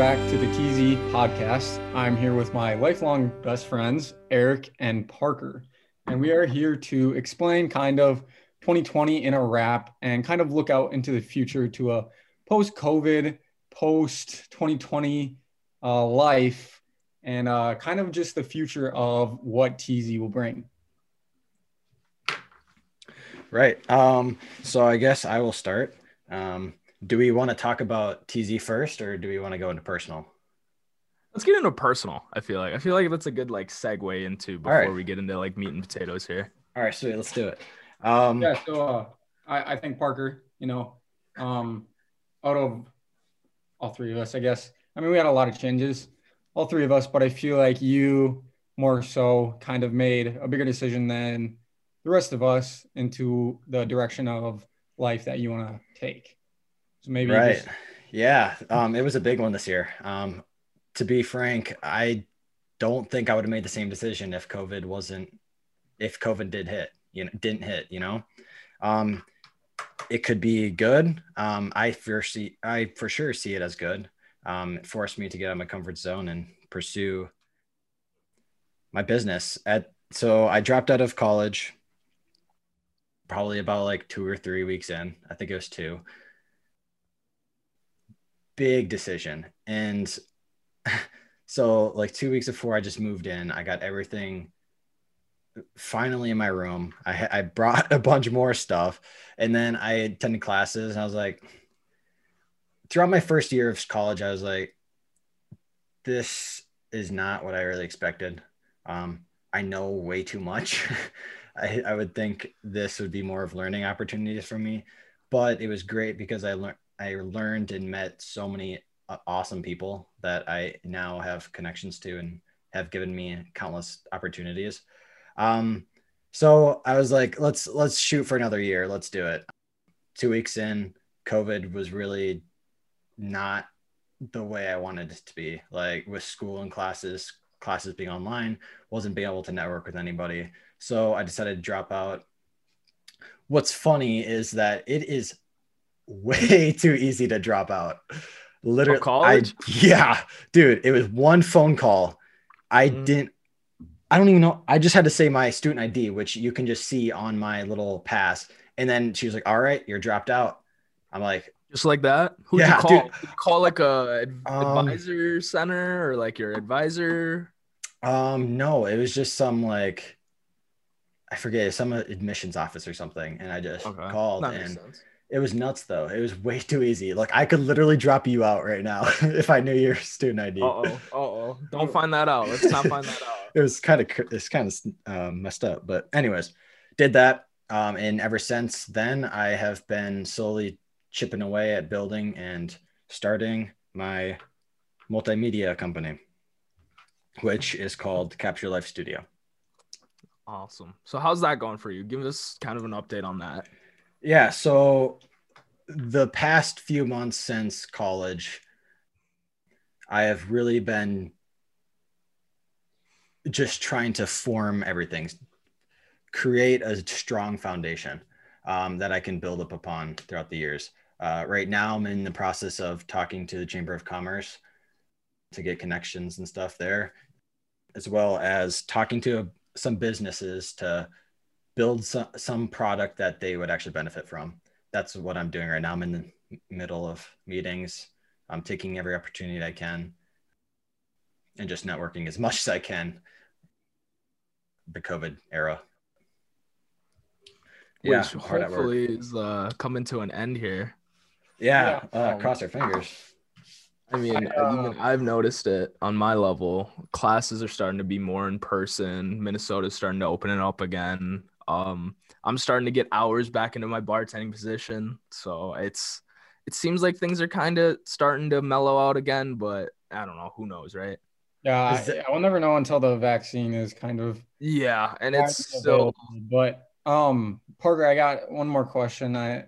back to the TZ podcast. I'm here with my lifelong best friends, Eric and Parker, and we are here to explain kind of 2020 in a wrap and kind of look out into the future to a post-COVID, post-2020 life and kind of just the future of what TZ will bring. Right. So I guess I will start. Do we want to talk about TZ first, or do we want to go into personal? Let's get into personal. I feel like that's a good segue into before we get into meat and potatoes here. All right, sweet. Let's do it. So I think Parker, out of all three of us, I guess, we had a lot of changes, all three of us, but I feel like you more so kind of made a bigger decision than the rest of us into the direction of life that you want to take. So maybe right. Yeah. It was a big one this year. To be frank, I don't think I would have made the same decision if COVID didn't hit. It could be good. I for sure see it as good. It forced me to get out of my comfort zone and pursue my business. So I dropped out of college probably about 2 or 3 weeks in. I think it was 2. Big decision. And so 2 weeks before I just moved in, I got everything finally in my room. I brought a bunch more stuff, and then I attended classes, and I was throughout my first year of college, I was this is not what I really expected. I know way too much. I would think this would be more of learning opportunities for me, but it was great because I learned and met so many awesome people that I now have connections to and have given me countless opportunities. So I was let's shoot for another year. Let's do it. 2 weeks in, COVID was really not the way I wanted it to be. With school and classes being online, wasn't being able to network with anybody. So I decided to drop out. What's funny is that it is way too easy to drop out. Literally, for college? It was one phone call. I don't even know. I just had to say my student ID, which you can just see on my little pass. And then she was like, all right, you're dropped out. I'm just like that? Who'd you call? Dude. Did you call advisor center or your advisor? No, it was just some I forget, some admissions office or something. And I just called. That makes sense. It was nuts though. It was way too easy. I could literally drop you out right now if I knew your student ID. Don't find that out. Let's not find that out. It was kind of messed up, but anyways, did that. And ever since then, I have been slowly chipping away at building and starting my multimedia company, which is called Capture Life Studio. Awesome. So how's that going for you? Give us kind of an update on that. Yeah. So the past few months since college, I have really been just trying to form everything, create a strong foundation that I can build up upon throughout the years. Right now, I'm in the process of talking to the Chamber of Commerce to get connections and stuff there, as well as talking to some businesses to build some product that they would actually benefit from. That's what I'm doing right now. I'm in the middle of meetings. I'm taking every opportunity I can and just networking as much as I can. The COVID era. Yeah, which hopefully is coming to an end here. Yeah, cross our fingers. Even I've noticed it on my level. Classes are starting to be more in person. Minnesota's starting to open it up again. I'm starting to get hours back into my bartending position. So it seems like things are kind of starting to mellow out again, but I don't know, who knows, right? Yeah, I will never know until the vaccine is kind of and it's still but Parker, I got one more question. I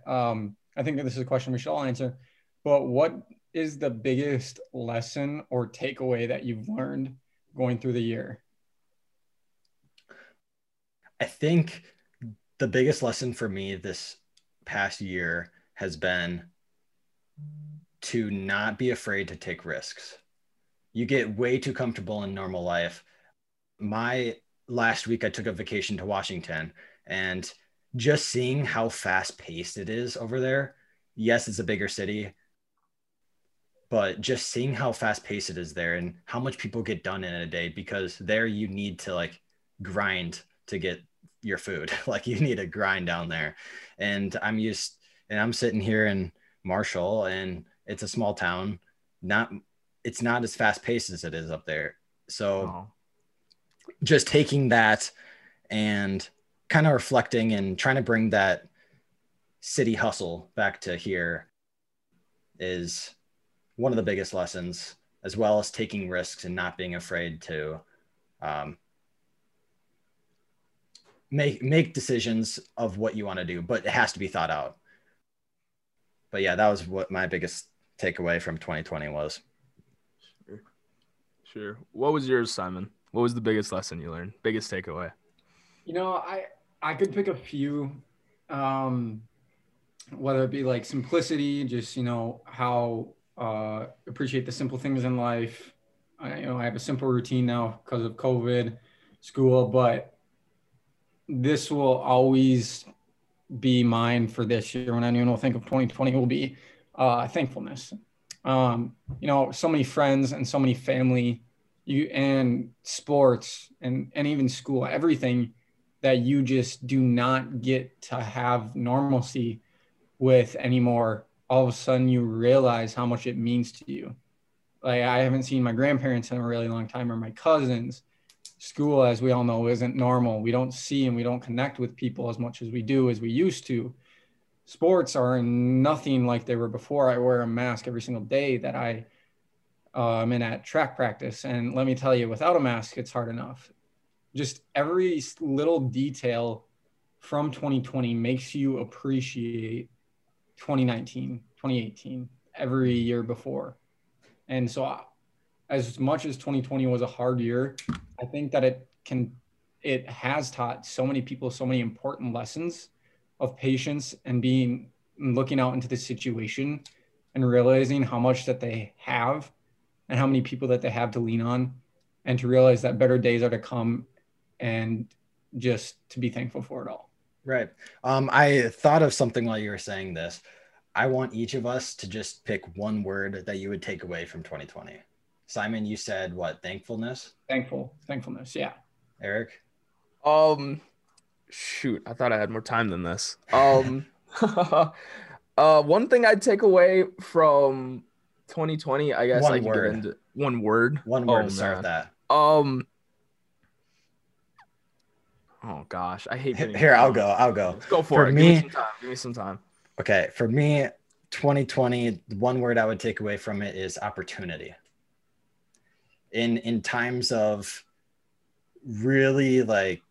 think that this is a question we should all answer. But what is the biggest lesson or takeaway that you've learned going through the year? I think the biggest lesson for me this past year has been to not be afraid to take risks. You get way too comfortable in normal life. My last week, I took a vacation to Washington, and just seeing how fast paced it is over there. Yes, it's a bigger city, but just seeing how fast paced it is there and how much people get done in a day, because there you need to like grind to get your food. Like you need to grind down there. And I'm sitting here in Marshall, and it's a small town. It's not as fast paced as it is up there. So just taking that and kind of reflecting and trying to bring that city hustle back to here is one of the biggest lessons, as well as taking risks and not being afraid to make decisions of what you want to do, but it has to be thought out. But yeah, that was what my biggest takeaway from 2020 was. Sure. What was yours, Simon? What was the biggest lesson you learned? Biggest takeaway? You know, I could pick a few, whether it be like simplicity, just, you know, how appreciate the simple things in life. I have a simple routine now because of COVID, school, but this will always be mine for this year. When anyone will think of 2020, it will be thankfulness. You know, so many friends and so many family, and sports and even school, everything that you just do not get to have normalcy with anymore. All of a sudden you realize how much it means to you. Like I haven't seen my grandparents in a really long time, or my cousins. School, as we all know, isn't normal. We don't see and we don't connect with people as much as we do, as we used to. Sports are nothing like they were before. I wear a mask every single day that I'm in at track practice. And let me tell you, without a mask, it's hard enough. Just every little detail from 2020 makes you appreciate 2019, 2018, every year before. And so as much as 2020 was a hard year, I think that it has taught so many people so many important lessons of patience and looking out into the situation and realizing how much that they have and how many people that they have to lean on, and to realize that better days are to come, and just to be thankful for it all. Right. I thought of something while you were saying this. I want each of us to just pick one word that you would take away from 2020. Simon, you said what? Thankfulness? Thankfulness. Yeah. Eric? Shoot. I thought I had more time than this. One thing I'd take away from 2020, I guess. One word to start that. Oh gosh, I hate getting here. I'll go. Let's go for it. Give me some time. Okay, for me, 2020, one word I would take away from it is opportunity. In times of really, like,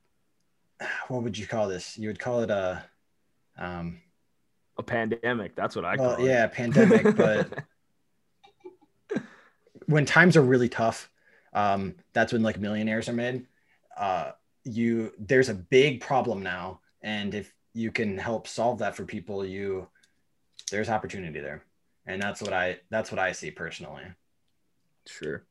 what would you call this? You would call it a pandemic. That's what I call it. Yeah, pandemic, but. When times are really tough, that's when like millionaires are made. There's a big problem now, and if you can help solve that for people, there's opportunity there, and that's what I see personally. Sure.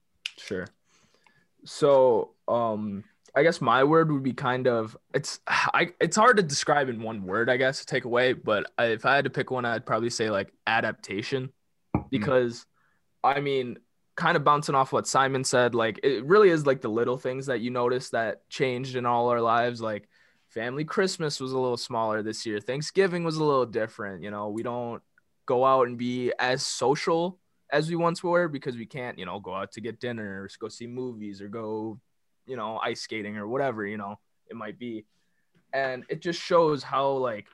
So I guess my word would be kind of it's hard to describe in one word, I guess, to take away. But if I had to pick one, I'd probably say like adaptation, because I mean, kind of bouncing off what Simon said, like it really is like the little things that you notice that changed in all our lives. Like family Christmas was a little smaller this year. Thanksgiving was a little different. You know, we don't go out and be as social as we once were, because we can't, you know, go out to get dinner or go see movies or go, you know, ice skating or whatever, you know, it might be. And it just shows how like,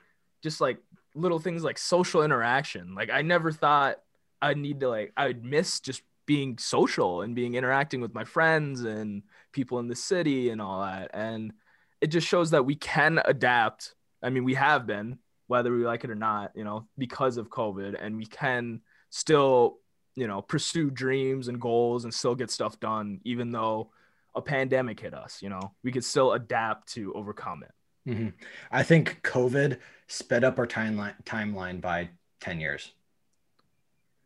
just like little things like social interaction. Like I never thought I'd miss just being social and interacting with my friends and people in the city and all that. And it just shows that we can adapt. I mean, we have been, whether we like it or not, you know, because of COVID, and we can still, you know, pursue dreams and goals and still get stuff done, even though a pandemic hit us, you know, we could still adapt to overcome it. Mm-hmm. I think COVID sped up our timeline by 10 years.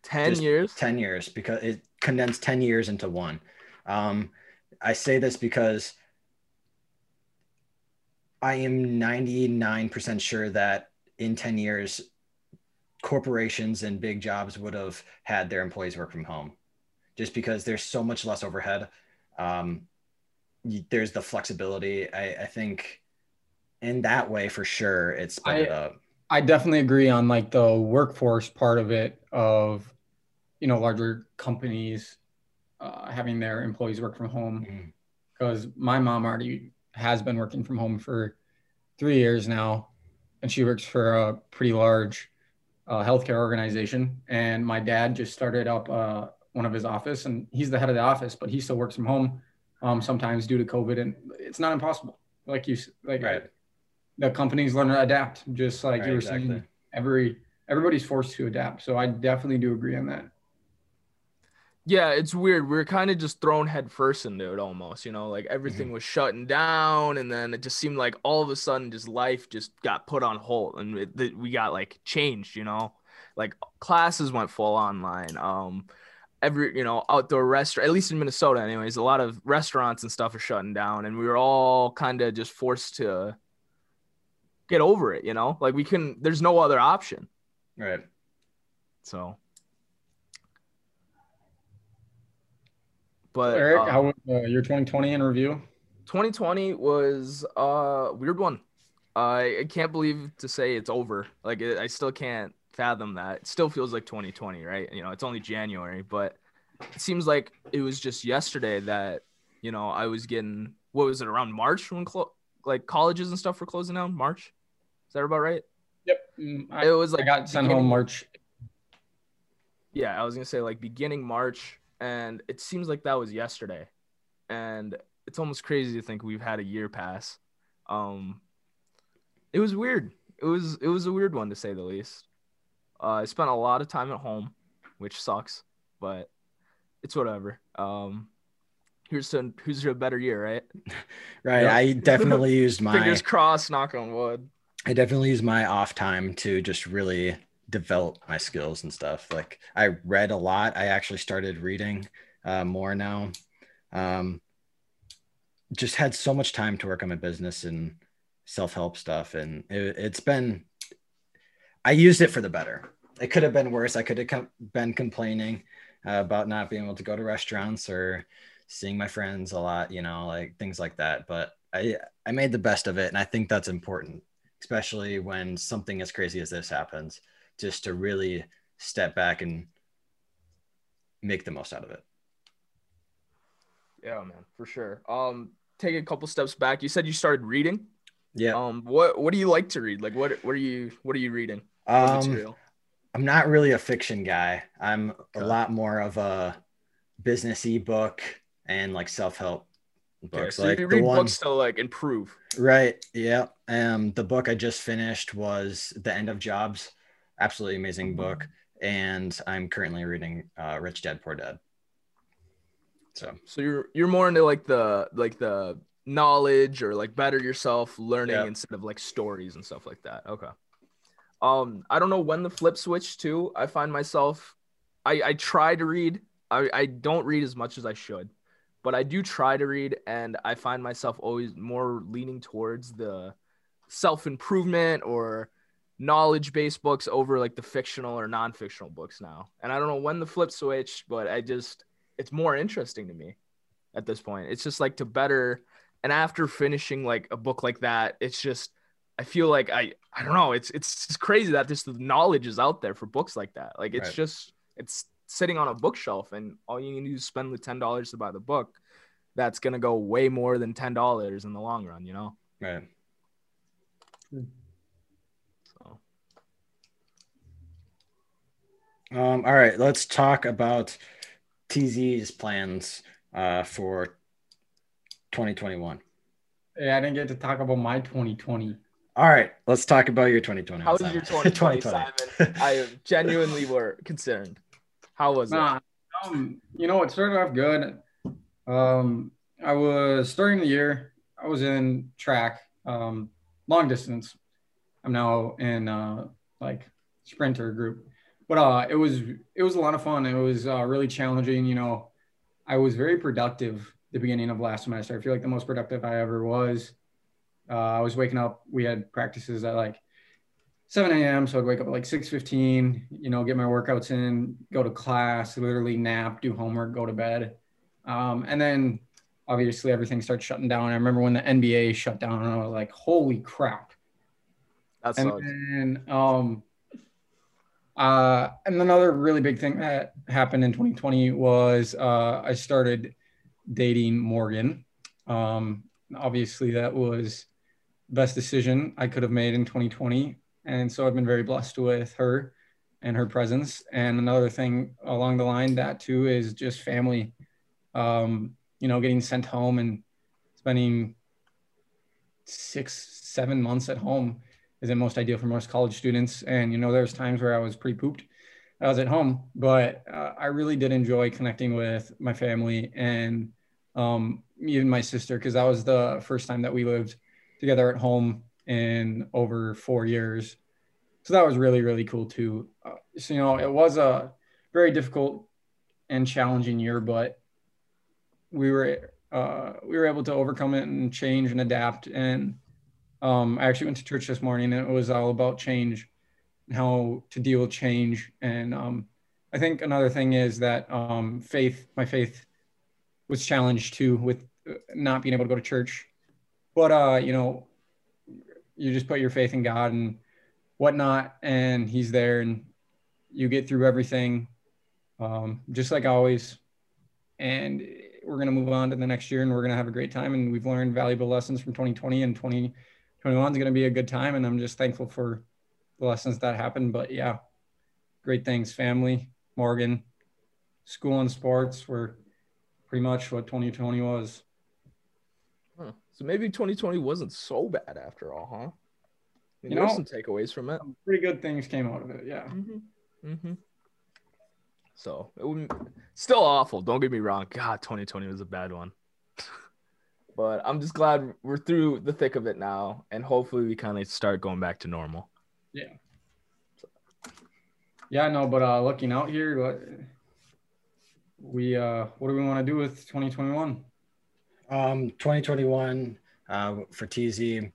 10 years? 10 years, because it condensed 10 years into one. I say this because I am 99% sure that in 10 years, corporations and big jobs would have had their employees work from home, just because there's so much less overhead. There's the flexibility. I think in that way, for sure, it's split up. I definitely agree on like the workforce part of it, of, you know, larger companies having their employees work from home, because my mom already has been working from home for 3 years now, and she works for a pretty large healthcare organization. And my dad just started up one of his office, and he's the head of the office, but he still works from home sometimes due to COVID, and it's not impossible. Like you, like right. The companies learn to adapt, just like you were saying. Everybody's forced to adapt. So I definitely do agree on that. Yeah, it's weird. We're kind of just thrown headfirst into it almost, you know, like everything was shutting down, and then it just seemed like all of a sudden just life just got put on hold, and we got like changed, you know, like classes went full online. Every, you know, outdoor restaurant, at least in Minnesota anyways, a lot of restaurants and stuff are shutting down, and we were all kind of just forced to get over it, you know, like we couldn't, there's no other option. Right. So. But Eric, how was your 2020 in review? 2020 was a weird one. I can't believe to say it's over. Like I still can't fathom that. It still feels like 2020, right? You know, it's only January, but it seems like it was just yesterday that, you know, I was getting, what was it, around March when like colleges and stuff were closing down? March? Is that about right? Yep. It was like I got sent home March. Yeah, I was going to say like beginning March, and it seems like that was yesterday. And it's almost crazy to think we've had a year pass. It was weird. It was a weird one, to say the least. I spent a lot of time at home, which sucks, but it's whatever. Here's to a better year, right? Right. Yeah. I definitely used my fingers crossed, knock on wood. I definitely used my off time to just really develop my skills and stuff. Like I read a lot. I actually started reading more now. Just had so much time to work on my business and self-help stuff, and it's been. I used it for the better. It could have been worse. I could have been complaining about not being able to go to restaurants or seeing my friends a lot, you know, like things like that. But I made the best of it. And I think that's important, especially when something as crazy as this happens, just to really step back and make the most out of it. Yeah, man, for sure. Take a couple steps back. You said you started reading. Yeah. What do you like to read? Like what are you reading? I'm not really a fiction guy. I'm a lot more of a business-y book and like self-help books. So like you read books to like improve. Right. Yeah. The book I just finished was The End of Jobs. Absolutely amazing book. And I'm currently reading Rich Dad Poor Dad. So you're more into like the knowledge or like better yourself learning instead of like stories and stuff like that. Okay. I don't know when the flip switch to, I find myself, I try to read. I don't read as much as I should, but I do try to read, and I find myself always more leaning towards the self-improvement or knowledge-based books over like the fictional or non-fictional books now. And I don't know when the flip switch, but it's more interesting to me at this point. It's just like to better. And after finishing like a book like that, it's just, I feel like I don't know. It's just crazy that just the knowledge is out there for books like that. Like it's just, it's sitting on a bookshelf, and all you need to do is spend the $10 to buy the book. That's going to go way more than $10 in the long run, you know? Right. So. All right, let's talk about TZ's plans for 2021. Yeah, I didn't get to talk about my 2020. All right, let's talk about your 2020. How was your 2020, Simon? I genuinely were concerned. How was it? You know, it started off good. I was starting the year. I was in track, long distance. I'm now in like sprinter group, But it was a lot of fun. It was really challenging. You know, I was very productive the beginning of last semester. I feel like the most productive I ever was. I was waking up. We had practices at like 7 a.m. So I'd wake up at like 6:15, you know, get my workouts in, go to class, literally nap, do homework, go to bed. And then obviously everything starts shutting down. I remember when the NBA shut down and I was like, holy crap. That sucks. And another really big thing that happened in 2020 was I started dating Morgan. Obviously, that was the best decision I could have made in 2020. And so I've been very blessed with her and her presence. And another thing along the line, that too, is just family, you know, getting sent home and spending 6-7 months at home isn't most ideal for most college students. And, you know, there's times where I was pretty pooped. I was at home, but I really did enjoy connecting with my family and even my sister, because that was the first time that we lived together at home in over 4 years. So that was really, really cool too. So, you know, it was a very difficult and challenging year, but we were able to overcome it and change and adapt. And I actually went to church this morning and it was all about change and how to deal with change. And I think another thing is that my faith was challenged too with not being able to go to church. But, you know, you just put your faith in God and whatnot, and he's there and you get through everything, just like always. And we're going to move on to the next year and we're going to have a great time. And we've learned valuable lessons from 2020, and 2021 is going to be a good time. And I'm just thankful for the lessons that happened. But yeah, great things. Family, Morgan, school and sports were pretty much what 2020 was. Huh. So maybe 2020 wasn't so bad after all, huh? You know, some takeaways from it. Some pretty good things came out of it. Yeah. Mm-hmm. Mm-hmm. So it wouldn't, still awful. Don't get me wrong. God, 2020 was a bad one. But I'm just glad we're through the thick of it now, and hopefully we kind of start going back to normal. Yeah. So. Yeah, no, but looking out here, what do we want to do with 2021? 2021 for TZ,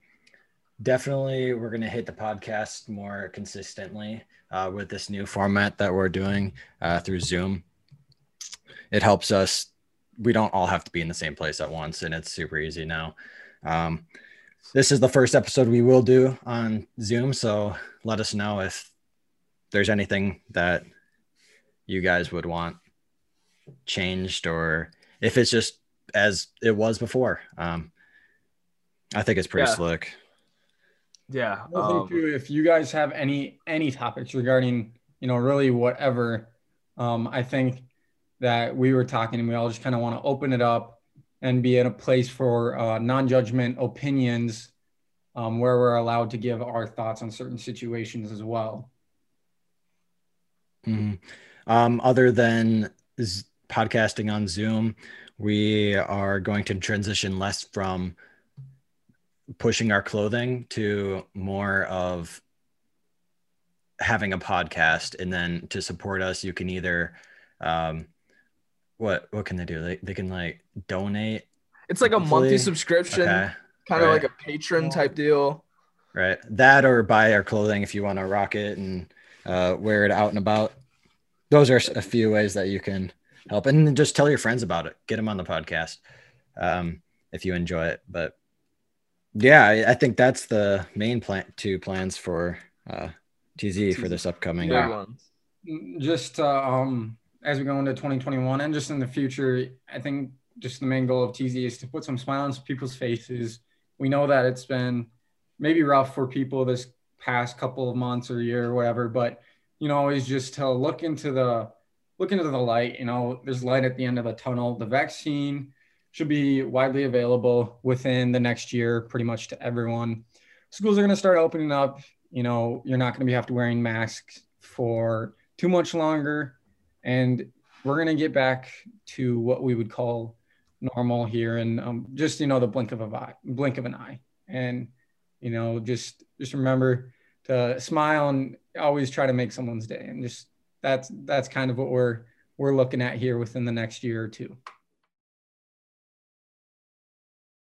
definitely we're going to hit the podcast more consistently with this new format that we're doing through Zoom. It helps us. We don't all have to be in the same place at once, and it's super easy now. This is the first episode we will do on Zoom, so let us know if there's anything that you guys would want changed, or if it's just as it was before. I think it's pretty slick. Yeah. Too, if you guys have any topics regarding, you know, really whatever, I think that we were talking and we all just kind of want to open it up and be in a place for non-judgment opinions, where we're allowed to give our thoughts on certain situations as well. Mm-hmm. Other than podcasting on Zoom, we are going to transition less from pushing our clothing to more of having a podcast. And then to support us, you can either what can they do? They can like donate. It's like monthly. A monthly subscription, okay. Kind of right. Like a patron type deal, right? That, or buy our clothing if you want to rock it and wear it out and about. Those are a few ways that you can help, and just tell your friends about it. Get them on the podcast if you enjoy it. But yeah, I think that's the main plans for TZ for this upcoming year. Just as we go into 2021 and just in the future, I think just the main goal of TZ is to put some smile on some people's faces. We know that it's been maybe rough for people this past couple of months or year or whatever, but you know, always just to look into the light. You know, there's light at the end of the tunnel. The vaccine should be widely available within the next year, pretty much to everyone. Schools are going to start opening up. You know, you're not going to have to wearing masks for too much longer. And we're going to get back to what we would call normal here in just, you know, the blink of an eye. And, you know, just remember to smile and always try to make someone's day, and just that's kind of what we're looking at here within the next year or two.